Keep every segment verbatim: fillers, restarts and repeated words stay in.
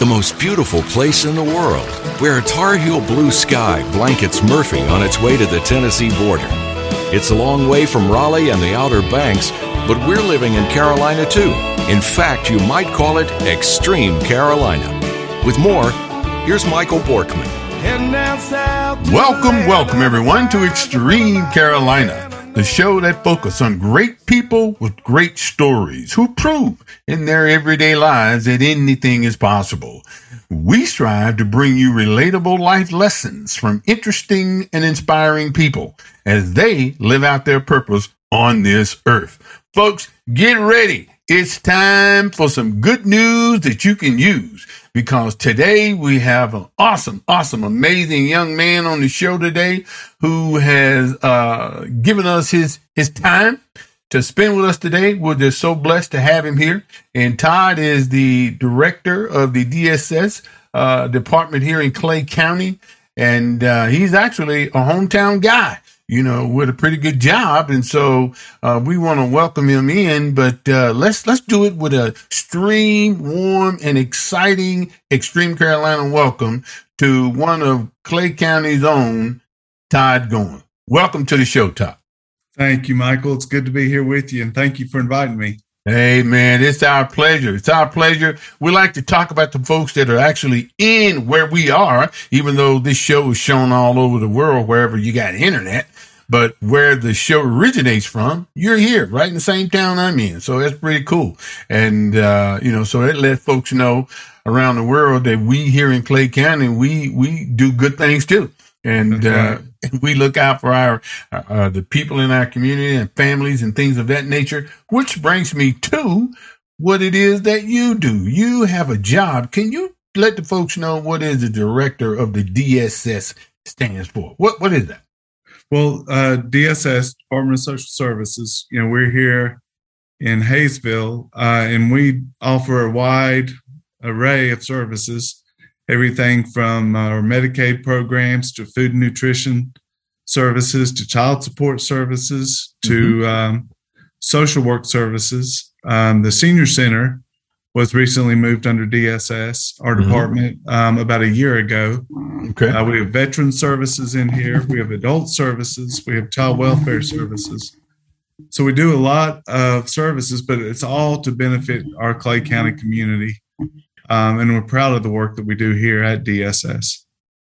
the most beautiful place in the world, where a tar heel blue sky blankets Murphy on its way to the Tennessee border. It's a long way from Raleigh and the Outer Banks, but we're living in Carolina too. In fact, you might call it Extreme Carolina. With more, here's Michael Borkman. Welcome, welcome everyone to Extreme Carolina, the show that focuses on great people with great stories who prove in their everyday lives that anything is possible. We strive to bring you relatable life lessons from interesting and inspiring people as they live out their purpose on this earth. Folks, get ready. It's time for some good news that you can use, because today we have an awesome, awesome, amazing young man on the show today who has uh, given us his, his time to spend with us today. We're just so blessed to have him here. And Todd is the director of the D S S uh, department here in Clay County. And uh, he's actually a hometown guy, you know, with a pretty good job. And so uh, we want to welcome him in, but uh, let's let's do it with a extreme, warm, and exciting Extreme Carolina welcome to one of Clay County's own, Todd Gorn. Welcome to the show, Todd. Thank you, Michael. It's good to be here with you, and thank you for inviting me. Hey, man, it's our pleasure. It's our pleasure. We like to talk about the folks that are actually in where we are, even though this show is shown all over the world, wherever you got internet. But where the show originates from, you're here, right in the same town I'm in. So that's pretty cool. And, uh, you know, so it let folks know around the world that we here in Clay County, we, we do good things too. And, uh, we look out for our, uh, the people in our community and families and things of that nature, which brings me to what it is that you do. You have a job. Can you let the folks know what is the director of the D S S stands for? What, what is that? Well, uh, D S S, Department of Social Services, you know, we're here in Hayesville, uh, and we offer a wide array of services, everything from our Medicaid programs to food and nutrition services, to child support services, to mm-hmm. um, social work services. Um, the senior center was recently moved under D S S, our mm-hmm. department, um, about a year ago. Okay. Uh, we have veteran services in here. We have adult services. We have child welfare services. So we do a lot of services, but it's all to benefit our Clay County community. Um, and we're proud of the work that we do here at D S S.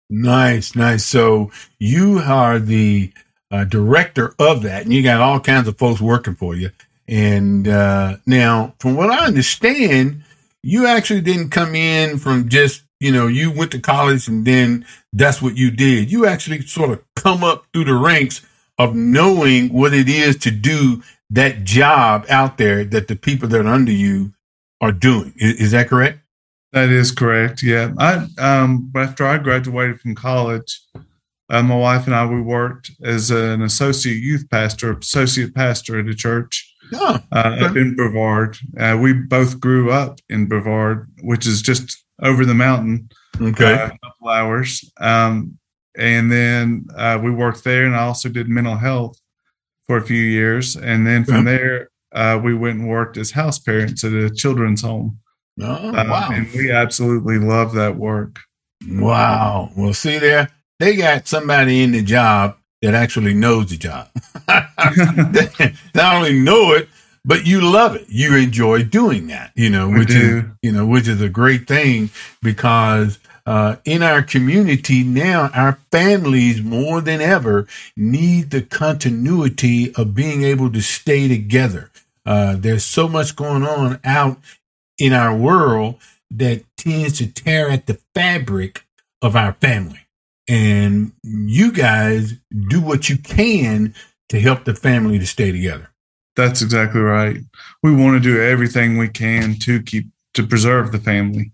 Nice, nice. So you are the uh, director of that, and you got all kinds of folks working for you. And uh, now, from what I understand, you actually didn't come in from just, you know, you went to college and then that's what you did. You actually sort of come up through the ranks of knowing what it is to do that job out there that the people that are under you are doing. Is, is that correct? That is correct. Yeah. I, um, after I graduated from college, uh, my wife and I, we worked as an associate youth pastor, associate pastor at a church oh, uh, okay. up in Brevard. Uh, we both grew up in Brevard, which is just over the mountain, okay. uh, a couple hours. Um, and then uh, we worked there, and I also did mental health for a few years. And then from okay. there, uh, we went and worked as house parents at a children's home. Oh, wow. Uh, and we absolutely love that work. Wow. Well, see there, they got somebody in the job that actually knows the job. They not only know it, but you love it. You enjoy doing that, you know, which is, you know, which is a great thing, because uh, in our community now, our families more than ever need the continuity of being able to stay together. Uh, there's so much going on out in our world that tends to tear at the fabric of our family. And you guys do what you can to help the family to stay together. That's exactly right. We want to do everything we can to keep, to preserve the family.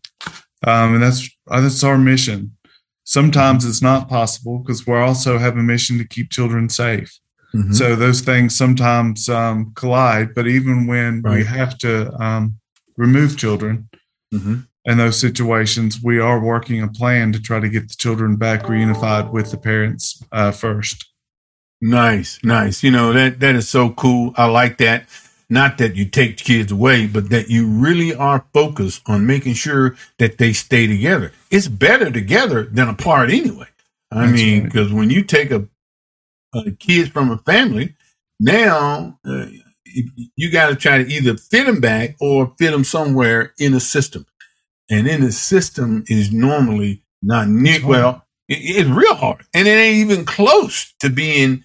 Um, and that's, that's our mission. Sometimes it's not possible because we also have a mission to keep children safe. Mm-hmm. So those things sometimes um, collide, but even when right. we have to, um, remove children mm-hmm. in those situations, we are working a plan to try to get the children back reunified with the parents uh, first. Nice, nice. You know, that, that is so cool. I like that. not that you take kids away, but that you really are focused on making sure that they stay together. It's better together than apart anyway. I That's mean, because right. when you take a, a kid from a family, now uh, you got to try to either fit them back or fit them somewhere in a system. And in the system is normally not near. Well, it, it's real hard. And it ain't even close to being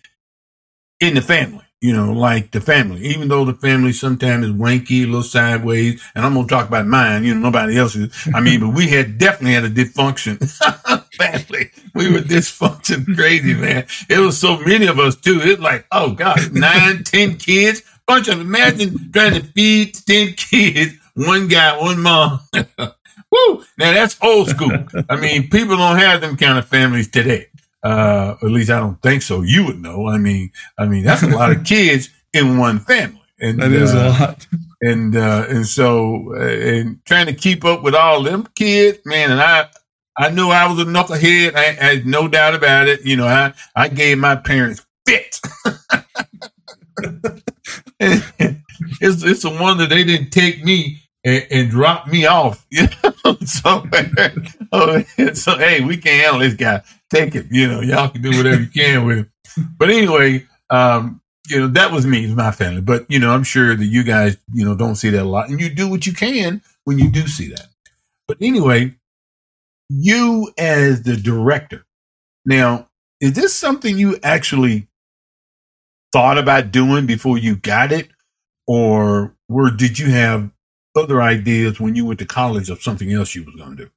in the family, you know, like the family, even though the family sometimes is wanky, a little sideways. And I'm going to talk about mine, you know, nobody else's. I mean, but we had definitely had a dysfunction family. We were dysfunction crazy, man. It was so many of us too. It's like, oh God, nine, ten kids. Bunch of, imagine trying to feed ten kids, one guy, one mom. Woo! Now that's old school. I mean, people don't have them kind of families today. Uh, at least I don't think so. You would know. I mean, I mean, that's a lot of kids in one family. And that is uh, a lot. And, uh, and so, uh, and trying to keep up with all them kids, man. And I, I knew I was a knucklehead. I, I had no doubt about it. You know, I, I gave my parents fits. it's, it's a wonder they didn't take me and, and drop me off, you know, somewhere. Oh, so, hey, we can't handle this guy. Take it, you know, y'all can do whatever you can with him. But anyway, um, you know, that was me, it was my family. But, you know, I'm sure that you guys, you know, don't see that a lot. And you do what you can when you do see that. But anyway, you as the director, now, is this something you actually thought about doing before you got it? Or were, did you have other ideas when you went to college of something else you was going to do?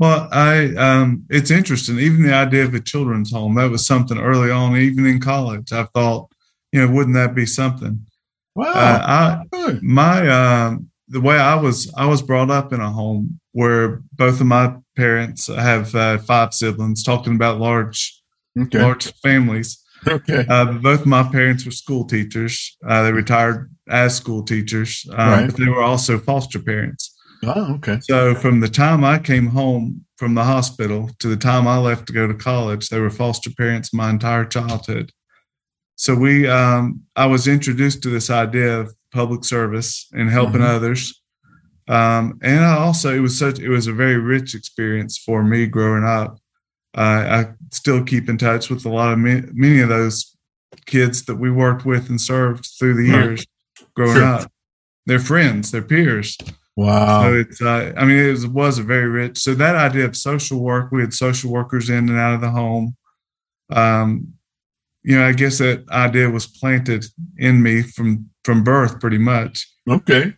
Well, I um, it's interesting. Even the idea of a children's home, that was something early on, even in college. I thought, you know, wouldn't that be something? Wow. Uh, I, my um, the way I was I was brought up in a home where both of my parents have uh, five siblings, talking about large, okay. large families. Okay. Uh, both of my parents were school teachers. Uh, they retired as school teachers, um, right. but they were also foster parents. Oh, okay. So from the time I came home from the hospital to the time I left to go to college, they were foster parents my entire childhood. So we, um, I was introduced to this idea of public service and helping mm-hmm. others. Um, and I also, it was such, it was a very rich experience for me growing up. Uh, I still keep in touch with a lot of me, many of those kids that we worked with and served through the years right. growing sure. up. They're friends, they're peers. Wow. So it's, uh, I mean, it was, was a very rich. So that idea of social work, we had social workers in and out of the home. Um, you know, I guess that idea was planted in me from, from birth pretty much. Okay.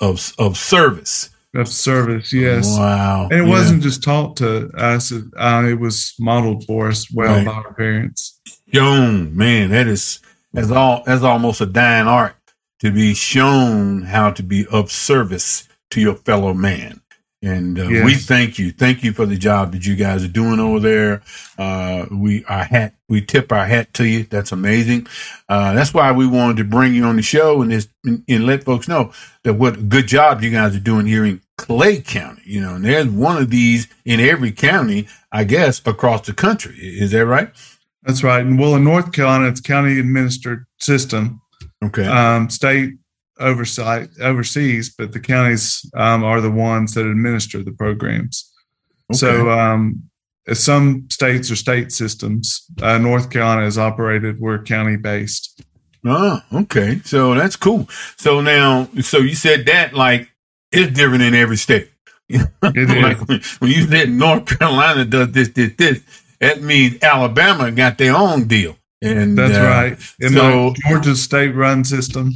Of, of service. Of service. Yes. Wow. And it yeah. wasn't just taught to us. Uh, it was modeled for us. Well, right. by our parents. Shown, man, that is, that's all, that's almost a dying art. To be shown how to be of service to your fellow man. And uh, yes. we thank you. Thank you for the job that you guys are doing over there. Uh, we our hat, we tip our hat to you. That's amazing. Uh, that's why we wanted to bring you on the show and, this, and, and let folks know that what good job you guys are doing here in Clay County. You know, and there's one of these in every county, I guess, across the country. Is that right? That's right. And well, in North Carolina, it's county administered system. Okay. Um, state oversight overseas, but the counties um, are the ones that administer the programs. Okay. So um, some states are state systems. Uh, North Carolina is operated. We're county based. Oh, okay. So that's cool. So now, so you said that like it's different in every state. It like is. When you said North Carolina does this, this, this, that means Alabama got their own deal. And that's uh, right. And so, the Georgia state run system.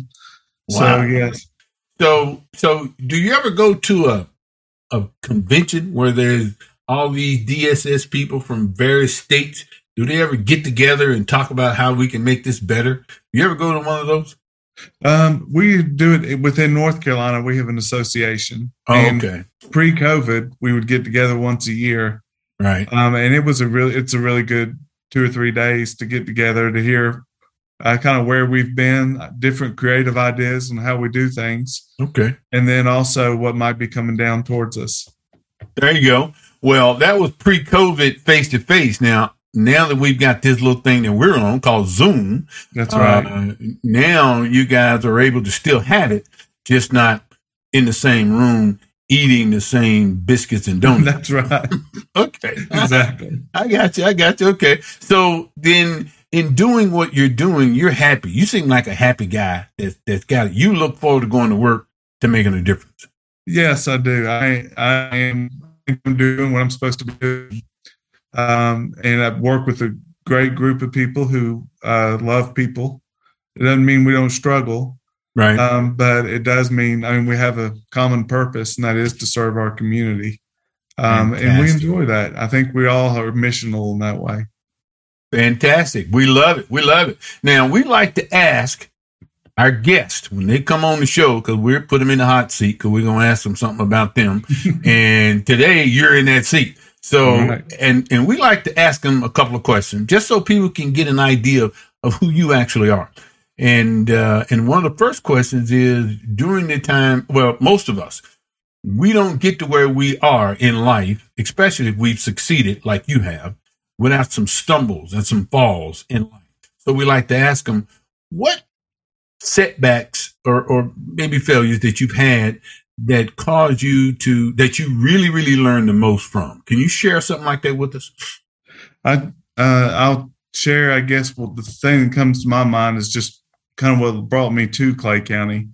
Wow. So yes. So so do you ever go to a a convention where there's all these D S S people from various states? Do they ever get together and talk about how we can make this better? You ever go to one of those? Um, we do it within North Carolina. We have an association. Oh, and okay. Pre-COVID, we would get together once a year. Right. Um, and it was a really it's a really good two or three days to get together to hear uh, kind of where we've been, different creative ideas and how we do things. Okay. And then also what might be coming down towards us. There you go. Well, that was pre-COVID face-to-face. Now, now that we've got this little thing that we're on called Zoom, that's right. Uh, now you guys are able to still have it, just not in the same room eating the same biscuits and donuts. That's right. Okay. Exactly. I, I got you. I got you. Okay. So then in doing what you're doing, you're happy. You seem like a happy guy that's, that's got it. You look forward to going to work to making a difference. Yes, I do. I, I am doing what I'm supposed to be doing. Um, and I work with a great group of people who uh, love people. It doesn't mean we don't struggle. Right. Um, but it does mean, I mean, we have a common purpose, and that is to serve our community. Um, and we enjoy that. I think we all are missional in that way. Fantastic. We love it. We love it. Now, we like to ask our guests when they come on the show, because we're put them in the hot seat, because we're going to ask them something about them. And today you're in that seat. So, right. and, and we like to ask them a couple of questions just so people can get an idea of, of who you actually are. And uh, and one of the first questions is, during the time, well, most of us, we don't get to where we are in life, especially if we've succeeded like you have, without some stumbles and some falls in life. So we like to ask them, what setbacks or, or maybe failures that you've had that caused you to, that you really, really learned the most from? Can you share something like that with us? I, uh, I'll share, I guess, well, the thing that comes to my mind is just kind of what brought me to Clay County.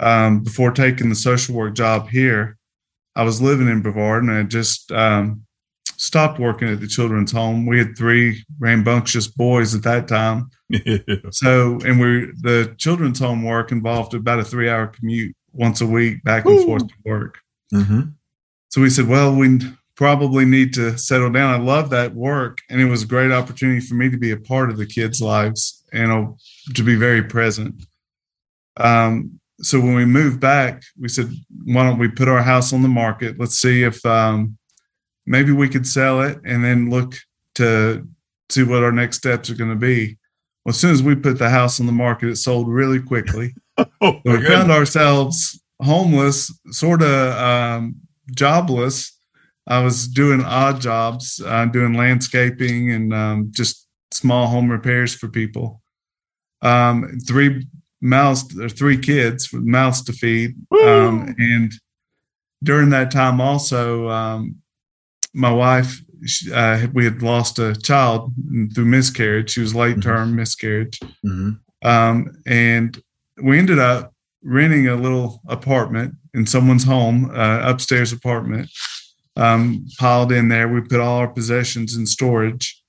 Um, before taking the social work job here, I was living in Brevard, and I just um, stopped working at the children's home. We had three rambunctious boys at that time. So, and we the children's home work involved about a three-hour commute once a week back and Ooh. forth to work. Mm-hmm. So we said, well, we probably need to settle down. I love that work, and it was a great opportunity for me to be a part of the kids' lives and uh, to be very present. Um, so when we moved back, we said, why don't we put our house on the market? Let's see if um, maybe we could sell it and then look to see what our next steps are going to be. Well, as soon as we put the house on the market, it sold really quickly. oh, so we goodness. found ourselves homeless, sort of um, jobless. I was doing odd jobs, uh, doing landscaping and um, just small home repairs for people. Um, three mouths or three kids with mouths to feed. Um, and during that time also, um, my wife, she, uh, we had lost a child through miscarriage. She was late term mm-hmm. miscarriage. Mm-hmm. Um, and we ended up renting a little apartment in someone's home, uh, upstairs apartment. Um, piled in there. We put all our possessions in storage,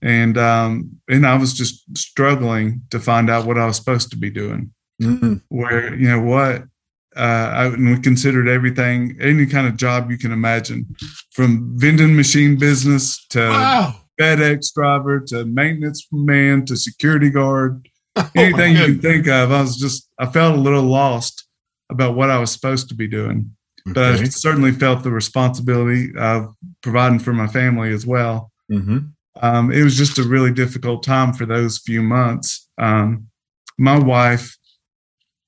and um, and I was just struggling to find out what I was supposed to be doing. Mm-hmm. Where, you know what, uh, I, and we considered everything, any kind of job you can imagine, from vending machine business to wow. FedEx driver to maintenance man to security guard, oh, anything you can think of. I was just, I felt a little lost about what I was supposed to be doing. But okay. I certainly felt the responsibility of providing for my family as well. Mm-hmm. Um, it was just a really difficult time for those few months. Um, my wife,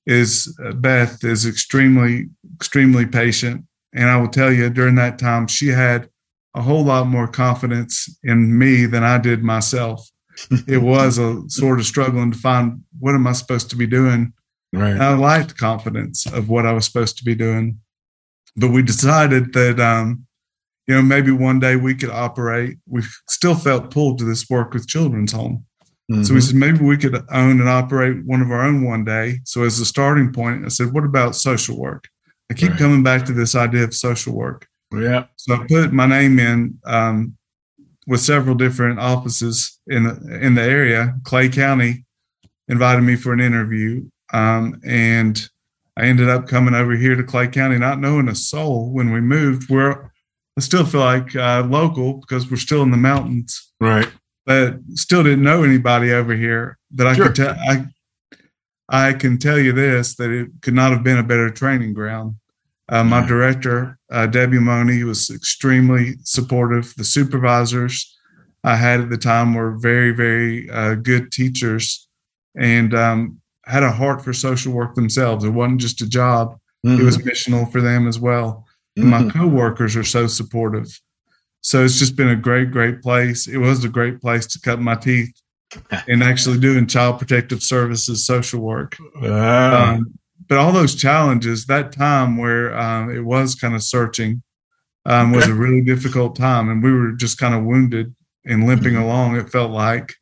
is Beth, is extremely, extremely patient. And I will tell you, during that time, she had a whole lot more confidence in me than I did myself. It was a sort of struggling to find, what am I supposed to be doing? Right. And I liked confidence of what I was supposed to be doing. But we decided that, um, you know, maybe one day we could operate. We still felt pulled to this work with children's home. Mm-hmm. So we said, maybe we could own and operate one of our own one day. So as a starting point, I said, what about social work? I keep right. coming back to this idea of social work. Yeah. So I put my name in um, with several different offices in the, in the area. Clay County invited me for an interview, um, and I ended up coming over here to Clay County, not knowing a soul when we moved. We're, I still feel like uh, local because we're still in the mountains, right? But still didn't know anybody over here. That I sure. could tell. I, I can tell you this: that it could not have been a better training ground. Uh, my right. director, uh, Debbie Money, was extremely supportive. The supervisors I had at the time were very, very uh, good teachers, and um, had a heart for social work themselves. It wasn't just a job. Mm-hmm. It was missional for them as well. Mm-hmm. And my coworkers are so supportive. So it's just been a great, great place. It was a great place to cut my teeth and actually doing child protective services, social work. Uh, um, but all those challenges, that time where um, it was kind of searching um, was a really difficult time. And we were just kind of wounded and limping mm-hmm. along, it felt like.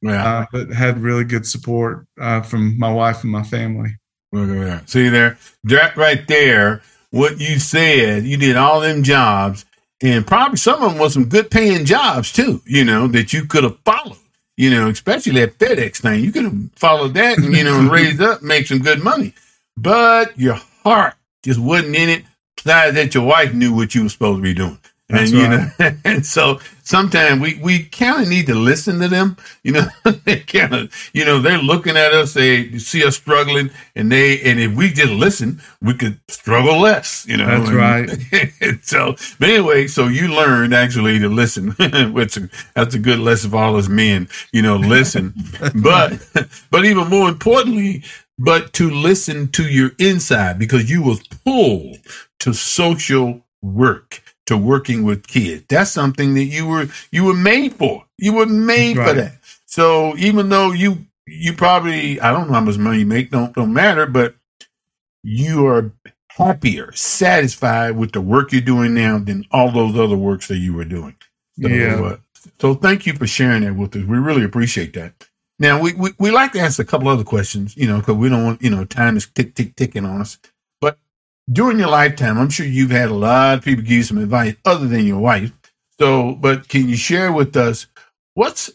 Yeah, uh, but had really good support uh, from my wife and my family. Look at that. See there, that right there, what you said, you did all them jobs, and probably some of them was some good paying jobs too, you know, that you could have followed, you know, especially that FedEx thing. You could have followed that and, you know, and raised up, make some good money. But your heart just wasn't in it. Besides that, your wife knew what you were supposed to be doing. That's and, right. you know, and so sometimes we, we kind of need to listen to them, you know, they kind of, you know, they're looking at us, they see us struggling and they, and if we just listen, we could struggle less, you know. That's and, right. And so, but anyway, so you learned actually to listen, which that's a good lesson for all us men, you know, listen, but, but even more importantly, but to listen to your inside because you was pulled to social work. To working with kids. That's something that you were you were made for. You were made right. for that. So even though you you probably I don't know how much money you make, don't don't matter, but you are happier, satisfied with the work you're doing now than all those other works that you were doing. So, yeah. Uh, so thank you for sharing that with us. We really appreciate that. Now we we, we like to ask a couple other questions, you know, because we don't want you know time is tick tick ticking on us. During your lifetime, I'm sure you've had a lot of people give you some advice other than your wife. So, but can you share with us what's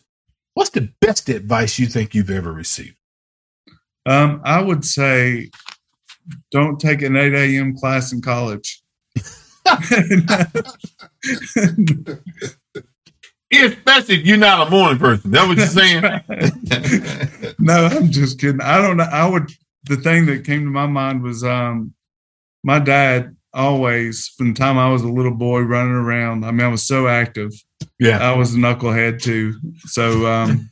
what's the best advice you think you've ever received? Um, I would say don't take an eight a.m. class in college. Especially if you're not a morning person. That what you're saying? Right. No, I'm just kidding. I don't know. I would the thing that came to my mind was um my dad always, from the time I was a little boy running around, I mean, I was so active. Yeah. I was a knucklehead too. So um,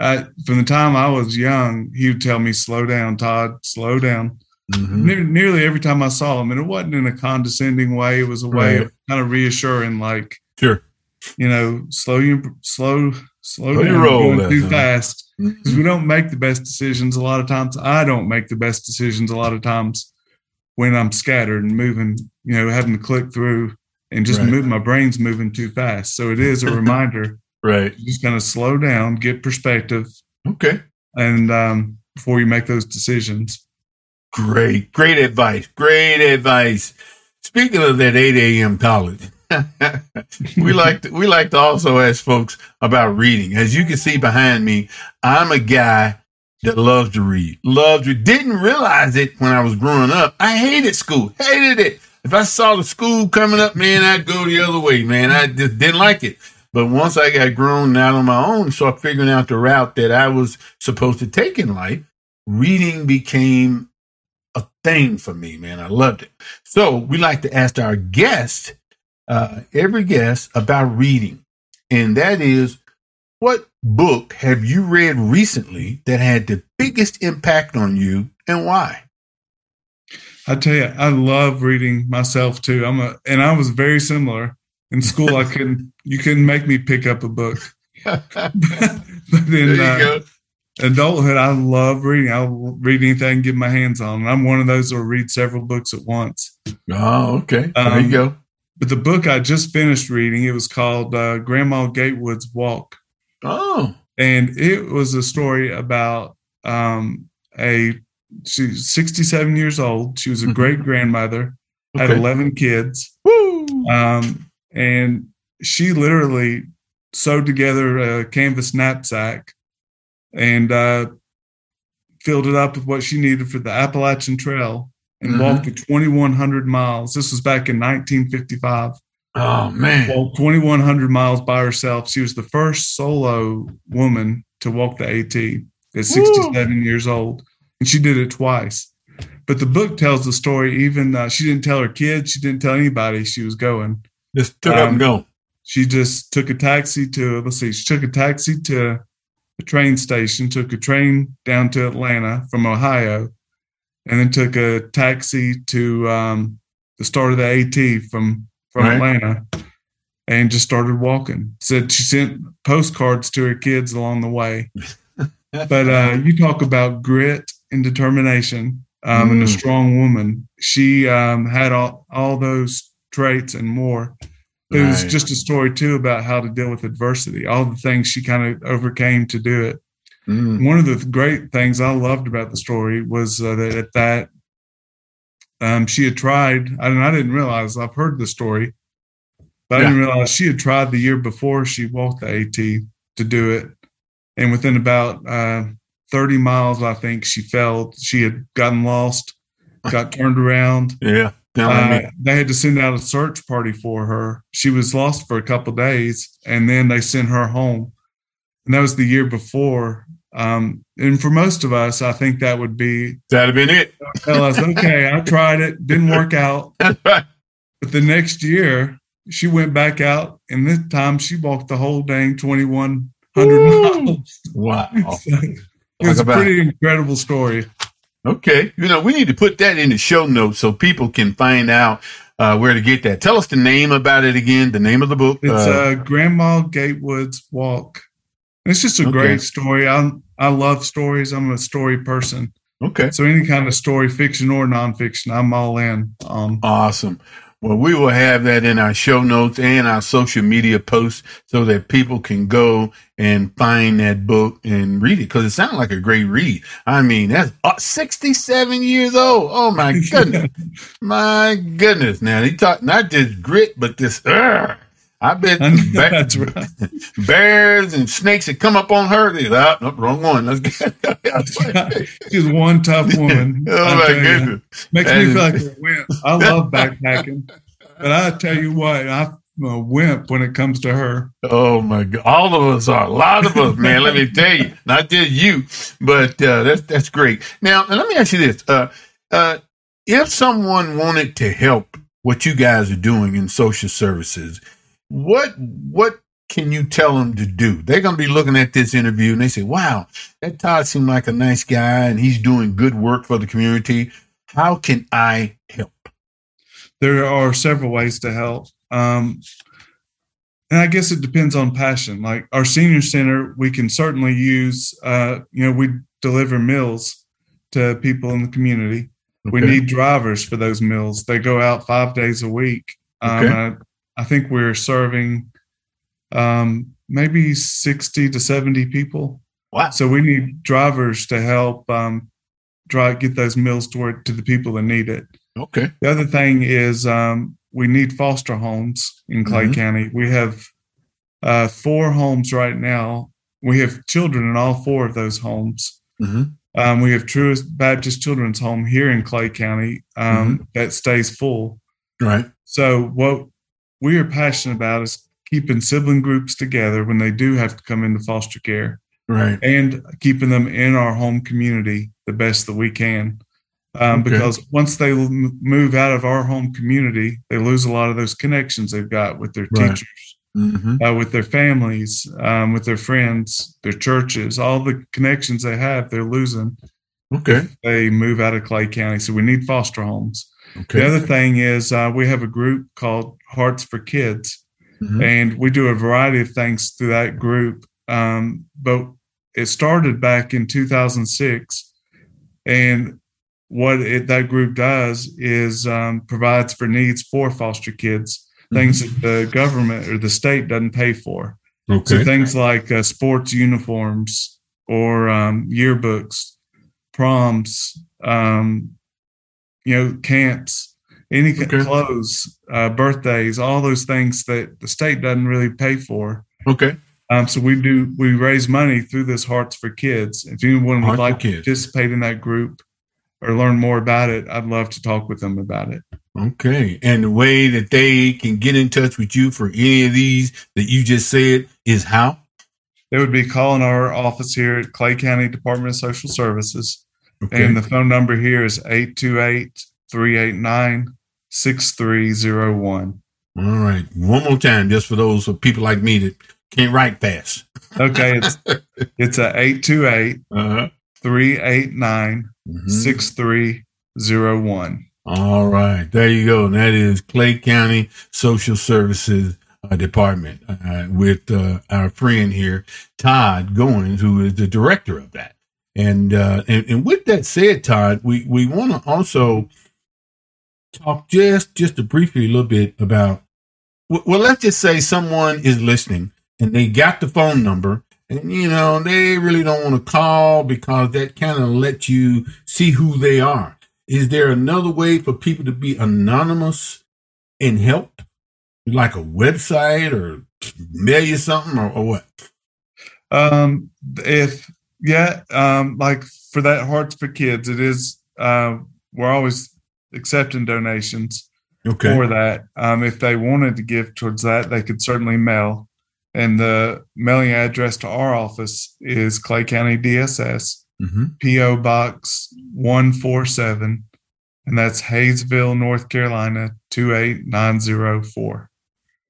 I, from the time I was young, he would tell me, slow down, Todd, slow down. Mm-hmm. Ne- nearly every time I saw him, and it wasn't in a condescending way. It was a way right. of kind of reassuring, like, sure, you know, slow you, slow, slow, slow down, roll going too fast. Because we don't make the best decisions a lot of times. I don't make the best decisions a lot of times. When I'm scattered and moving, you know, having to click through and just right. move, my brain's moving too fast. So it is a reminder. Right. Just kind of slow down, get perspective. Okay. And um, before you make those decisions. Great. Great advice. Great advice. Speaking of that eight a.m. college, we like to, we like to also ask folks about reading. As you can see behind me, I'm a guy that loves to read, loves to didn't realize it when I was growing up. I hated school, hated it. If I saw the school coming up, man, I'd go the other way, man. I just didn't like it. But once I got grown out on my own, started figuring out the route that I was supposed to take in life, reading became a thing for me, man. I loved it. So we like to ask our guests, uh, every guest about reading. And that is, what book have you read recently that had the biggest impact on you and why? I tell you, I love reading myself too. I'm a, and I was very similar in school. I couldn't, you couldn't make me pick up a book, but in uh, adulthood, I love reading. I'll read anything I can get my hands on. And I'm one of those who'll read several books at once. Oh, okay. Um, there you go. But the book I just finished reading, it was called uh, Grandma Gatewood's Walk. Oh, and it was a story about um, a she's sixty-seven years old. She was a great grandmother, okay. had eleven kids. Woo! Um, and she literally sewed together a canvas knapsack and uh, filled it up with what she needed for the Appalachian Trail and mm-hmm. walked the twenty-one hundred miles. This was back in nineteen fifty-five. Oh, man. Well, twenty-one hundred miles by herself. She was the first solo woman to walk the AT at sixty-seven Woo. Years old. And she did it twice. But the book tells the story. Even uh, she didn't tell her kids. She didn't tell anybody she was going. Just took um, up and go. She just took a taxi to, let's see, she took a taxi to a train station, took a train down to Atlanta from Ohio, and then took a taxi to um, the start of the AT from From right. Atlanta, and just started walking. Said she sent postcards to her kids along the way. But uh, you talk about grit and determination um, mm. and a strong woman. She um, had all, all those traits and more. It was right. just a story, too, about how to deal with adversity, all the things she kind of overcame to do it. Mm. One of the great things I loved about the story was uh, that at that um, she had tried, and I didn't realize, I've heard the story, but yeah. I didn't realize she had tried the year before she walked the AT to do it. And within about uh, thirty miles, I think, she fell. She had gotten lost, got turned around. Yeah. Uh, they had to send out a search party for her. She was lost for a couple of days, and then they sent her home. And that was the year before. Um, and for most of us, I think that would be... That'd have been it. Tell us, okay, I tried it. Didn't work out. But the next year, she went back out, and this time she walked the whole dang twenty-one hundred miles. Wow. So it was Talk a pretty it. incredible story. Okay. You know, we need to put that in the show notes so people can find out uh, where to get that. Tell us the name about it again, the name of the book. It's uh, uh, Grandma Gatewood's Walk. It's just a okay. great story. I I love stories. I'm a story person. Okay. So any kind of story, fiction or nonfiction, I'm all in. Um, awesome. Well, we will have that in our show notes and our social media posts so that people can go and find that book and read it, because it sounds like a great read. I mean, that's sixty-seven years old. Oh, my goodness. my goodness. Now, he talked not just grit, but this, uh, I bet bears, right. bears and snakes that come up on her. They, oh, no, wrong one. Let's get it. She's one tough woman. Oh, my goodness. You. Makes me feel like a wimp. I love backpacking. But I tell you what, I'm a wimp when it comes to her. Oh, my God. All of us are. A lot of us, man. Let me tell you. Not just you. But uh, that's, that's great. Now, let me ask you this. Uh, uh, if someone wanted to help what you guys are doing in social services, What what can you tell them to do? They're going to be looking at this interview and they say, wow, that Todd seemed like a nice guy and he's doing good work for the community. How can I help? There are several ways to help. Um, and I guess it depends on passion. Like our senior center, we can certainly use, uh, you know, we deliver meals to people in the community. Okay. We need drivers for those meals. They go out five days a week. Um, okay. I, I think we're serving um, maybe sixty to seventy people. Wow. So we need drivers to help um, drive, get those meals to, to the people that need it. Okay. The other thing is um, we need foster homes in Clay mm-hmm. County. We have uh, four homes right now. We have children in all four of those homes. Mm-hmm. Um, we have Truist Baptist Children's Home here in Clay County um, mm-hmm. that stays full. Right. So what we are passionate about is keeping sibling groups together when they do have to come into foster care, right? And keeping them in our home community the best that we can. Um, okay. Because once they move out of our home community, they lose a lot of those connections they've got with their right. teachers, mm-hmm. uh, with their families, um, with their friends, their churches, all the connections they have, they're losing. Okay. They move out of Clay County. So we need foster homes. Okay. The other thing is uh, we have a group called Hearts for Kids, mm-hmm. and we do a variety of things through that group. Um, but it started back in two thousand six, and what it, that group does is um, provides for needs for foster kids, mm-hmm. things that the government or the state doesn't pay for. Okay. So things like uh, sports uniforms or um, yearbooks, proms, um you know, camps, any okay. clothes, uh, birthdays, all those things that the state doesn't really pay for. Okay. Um, so we do, we raise money through this Hearts for Kids. If anyone would Heart like to participate in that group or learn more about it, I'd love to talk with them about it. Okay. And the way that they can get in touch with you for any of these that you just said is how? They would be calling our office here at Clay County Department of Social Services. Okay. And the phone number here is eight two eight, three eight nine, six three zero one. All right. One more time, just for those people like me that can't write fast. Okay. It's it's a eight two eight, three eight nine, six three zero one. All right. There you go. And that is Clay County Social Services uh, department uh, with uh, our friend here, Todd Gorn, who is the director of that. And, uh, and and with that said, Todd, we, we want to also talk just just a briefly a little bit about, well, let's just say someone is listening and they got the phone number and, you know, they really don't want to call because that kind of lets you see who they are. Is there another way for people to be anonymous and help, like a website or mail you something or, or what? Um, if yeah, um, like for that Hearts for Kids, it is, uh, we're always accepting donations. Okay. For that, um, if they wanted to give towards that, they could certainly mail. And the mailing address to our office is Clay County D S S, mm-hmm. P O Box one forty-seven, and that's Hayesville, North Carolina, two eight nine zero four.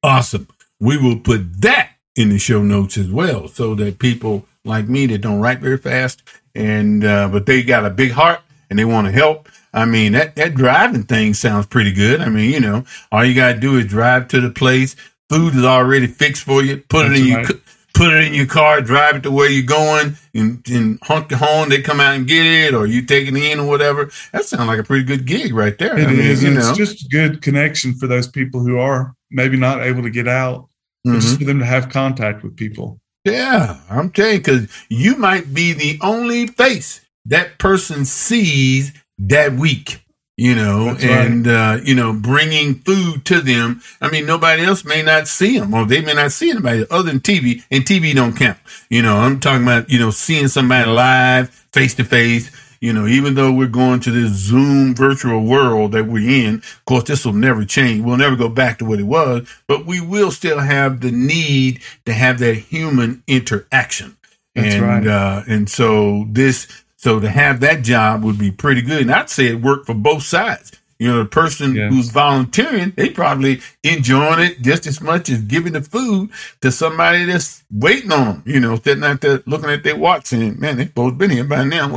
Awesome. We will put that in the show notes as well, so that people like me that don't write very fast, and uh, but they got a big heart and they want to help. I mean, that, that driving thing sounds pretty good. I mean, you know, all you got to do is drive to the place. Food is already fixed for you. Put That's it in right. your put it in your car, drive it to where you're going, and, and honk the horn. They come out and get it, or you take it in or whatever. That sounds like a pretty good gig right there. It I mean, is. You know. It's just good connection for those people who are maybe not able to get out, but mm-hmm. just for them to have contact with people. Yeah, I'm telling you, because you might be the only face that person sees that week, you know, That's and, right. uh, you know, bringing food to them. I mean, nobody else may not see them, or they may not see anybody other than T V, and T V don't count. You know, I'm talking about, you know, seeing somebody live face to face, you know, even though we're going to this Zoom virtual world that we're in. Of course, this will never change. We'll never go back to what it was, but we will still have the need to have that human interaction. That's and, right. uh, and so this, So to have that job would be pretty good. And I'd say it worked for both sides. You know, the person yes. who's volunteering, they probably enjoying it just as much as giving the food to somebody that's waiting on them. You know, if they're not there looking at their watch and, man, they've both been here by now.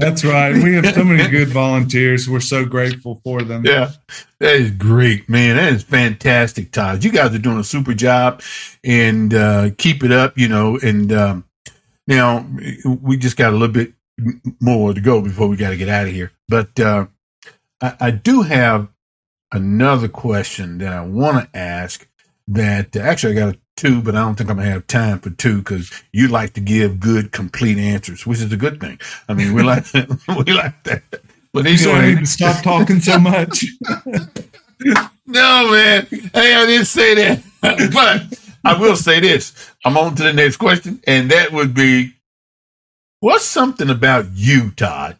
That's right. We have so many good volunteers. We're so grateful for them. Yeah, that is great, man. That is fantastic, Todd. You guys are doing a super job, and uh, keep it up, you know, and um, now, we just got a little bit more to go before we got to get out of here. But uh, I, I do have another question that I want to ask that uh, actually I got two, but I don't think I'm going to have time for two because you like to give good, complete answers, which is a good thing. I mean, we like we like that. But anyway, I need to stop talking so much. No, man. Hey, I didn't say that. But I will say this. I'm on to the next question, and that would be, what's something about you, Todd,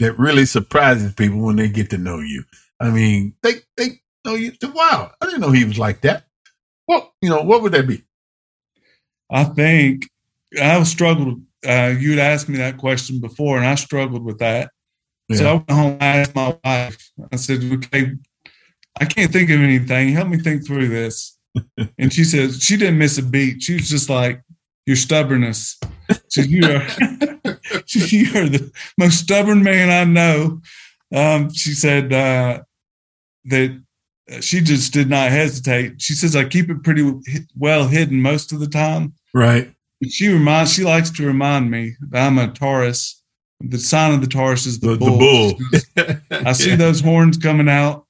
that really surprises people when they get to know you? I mean, they they know you. Wow, I didn't know he was like that. Well, you know, what would that be? I think I struggled. Uh, you'd asked me that question before, and I struggled with that. Yeah. So I went home and asked my wife. I said, okay, I can't think of anything. Help me think through this. And she says she didn't miss a beat. She was just like, your stubbornness. She said, you are, she, you are the most stubborn man I know. Um, she said uh, that she just did not hesitate. She says, I keep it pretty well hidden most of the time. Right. But she reminds, she likes to remind me that I'm a Taurus. The sign of the Taurus is the, the bull. The bull. I see yeah. those horns coming out.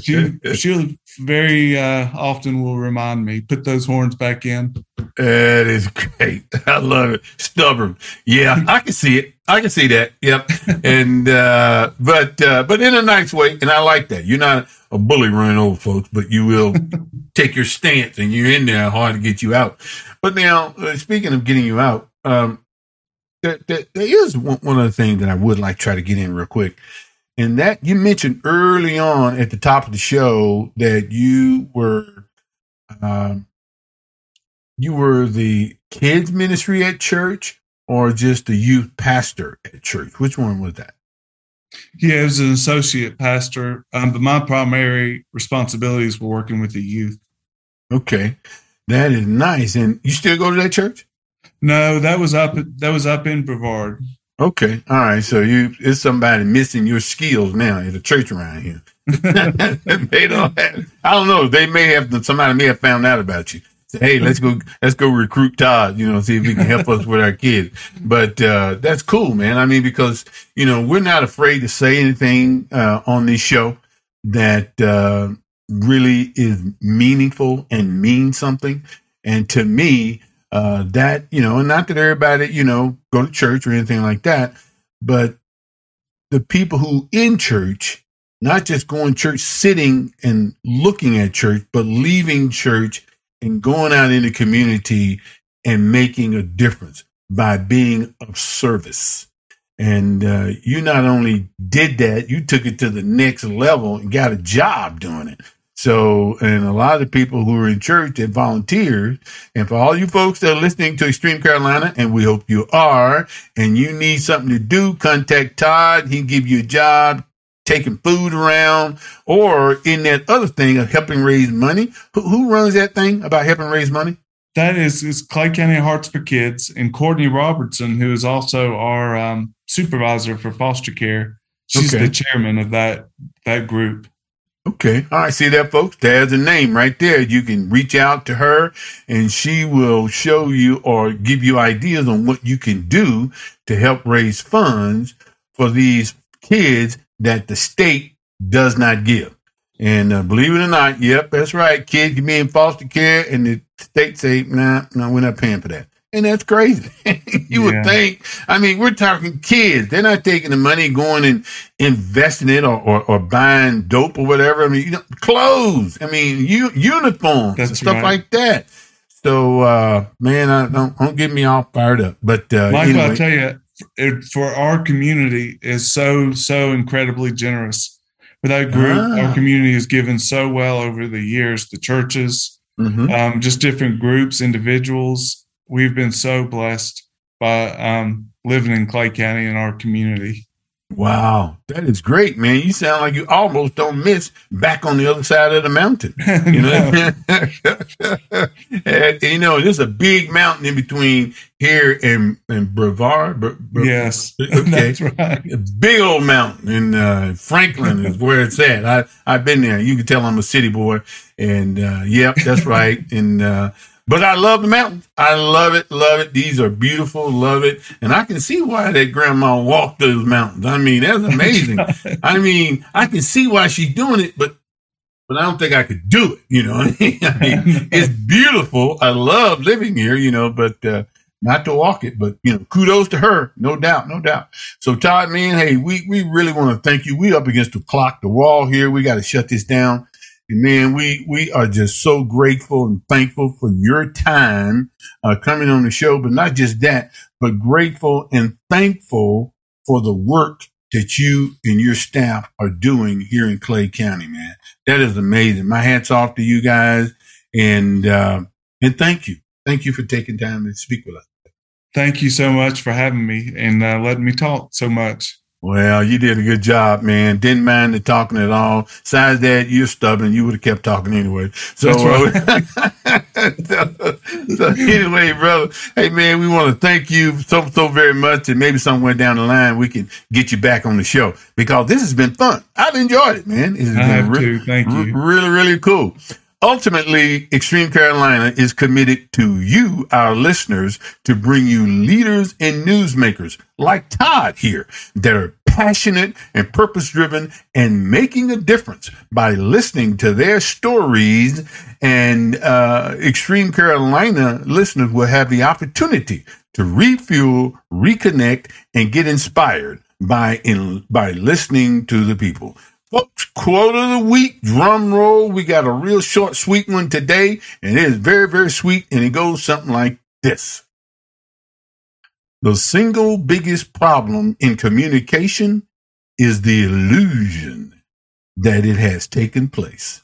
she she very uh, often will remind me, put those horns back in. That is great. I love it. Stubborn. Yeah, I can see it. I can see that. Yep. And uh, but uh, but in a nice way, and I like that. You're not a bully running over folks, but you will take your stance, and you're in there hard to get you out. But now, uh, speaking of getting you out, um, there, there, there is one, one other thing that I would like to try to get in real quick. And that you mentioned early on at the top of the show that you were, um, you were the kids ministry at church or just the youth pastor at church. Which one was that? Yeah, it was an associate pastor, um, but my primary responsibilities were working with the youth. Okay, that is nice. And you still go to that church? No, that was up. That was up in Brevard. Okay. All right. So you, it's somebody missing your skills now at a church around here. They don't have, I don't know. They may have, somebody may have found out about you. Say, hey, let's go, let's go recruit Todd, you know, see if he can help us with our kids. But, uh, that's cool, man. I mean, because, you know, we're not afraid to say anything, uh, on this show that, uh, really is meaningful and means something. And to me, uh, that, you know, and not that everybody, you know, go to church or anything like that, but the people who in church, not just going to church, sitting and looking at church, but leaving church and going out in the community and making a difference by being of service. And uh, you not only did that, you took it to the next level and got a job doing it. So, and a lot of the people who are in church that volunteer, and for all you folks that are listening to Extreme Carolina, and we hope you are, and you need something to do, contact Todd. He can give you a job, taking food around, or in that other thing of helping raise money. Who, who runs that thing about helping raise money? That is, is Clay County Hearts for Kids, and Courtney Robertson, who is also our um, supervisor for foster care. She's okay. The chairman of that that group. Okay. All right. See that, folks? There's a name right there. You can reach out to her and she will show you or give you ideas on what you can do to help raise funds for these kids that the state does not give. And uh, believe it or not, yep, that's right. Kids can be in foster care and the state say, nah, no, nah, we're not paying for that. And that's crazy. You yeah. would think, I mean, we're talking kids. They're not taking the money, going and investing it or, or, or buying dope or whatever. I mean, you know, clothes. I mean, you, uniforms, that's stuff right. like that. So, uh, man, I, don't, don't get me all fired up. But uh, Michael, anyway. I'll tell you, it, for our community is so, so incredibly generous. With that group, ah. our community has given so well over the years, the churches, mm-hmm. um, just different groups, individuals. We've been so blessed by um, living in Clay County and our community. Wow. That is great, man. You sound like you almost don't miss back on the other side of the mountain. You know, and, you know, there's a big mountain in between here and, and Brevard. Bre- Bre- yes, okay. That's right. A big old mountain in uh, Franklin is where it's at. I, I've been there. You can tell I'm a city boy. And, uh, yep, that's right. And, uh, But I love the mountains. I love it, love it. These are beautiful, love it. And I can see why that grandma walked those mountains. I mean, that's amazing. I mean, I can see why she's doing it, but but I don't think I could do it, you know. I mean, it's beautiful. I love living here, you know, but uh, not to walk it. But, you know, kudos to her, no doubt, no doubt. So, Todd, man, hey, we, we really want to thank you. We up against the clock, the wall here. We got to shut this down. And man, we, we are just so grateful and thankful for your time uh, coming on the show. But not just that, but grateful and thankful for the work that you and your staff are doing here in Clay County, man. That is amazing. My hat's off to you guys. And, uh, and thank you. Thank you for taking time to speak with us. Thank you so much for having me and uh, letting me talk so much. Well, you did a good job, man. Didn't mind the talking at all. Besides that, you're stubborn. You would have kept talking anyway. So, right. so, so anyway, brother, hey, man, we want to thank you so, so very much. And maybe somewhere down the line, we can get you back on the show because this has been fun. I've enjoyed it, man. It's been I have re- too. Thank re- you. Really, really cool. Ultimately, Extreme Carolina is committed to you, our listeners, to bring you leaders and newsmakers like Todd here that are passionate and purpose-driven and making a difference by listening to their stories. And uh, Extreme Carolina listeners will have the opportunity to refuel, reconnect, and get inspired by in, by listening to the people. Folks, quote of the week, drum roll. We got a real short, sweet one today, and it is very, very sweet, and it goes something like this. The single biggest problem in communication is the illusion that it has taken place.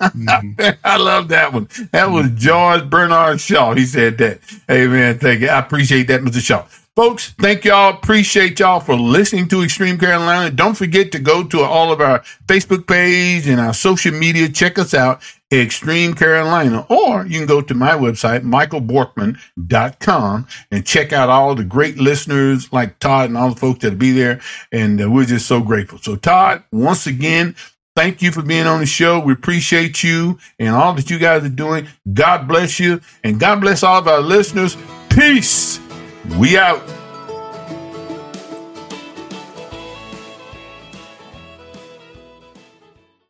Mm-hmm. I love that one. That was George Bernard Shaw. He said that. Hey, man, thank you. I appreciate that, Mister Shaw. Folks, thank y'all. Appreciate y'all for listening to Extreme Carolina. Don't forget to go to all of our Facebook page and our social media. Check us out, Extreme Carolina. Or you can go to my website, michael borkman dot com, and check out all the great listeners like Todd and all the folks that'll be there. And uh, we're just so grateful. So, Todd, once again, Thank you for being on the show. We appreciate you and all that you guys are doing. God bless you, and God bless all of our listeners. Peace. We out.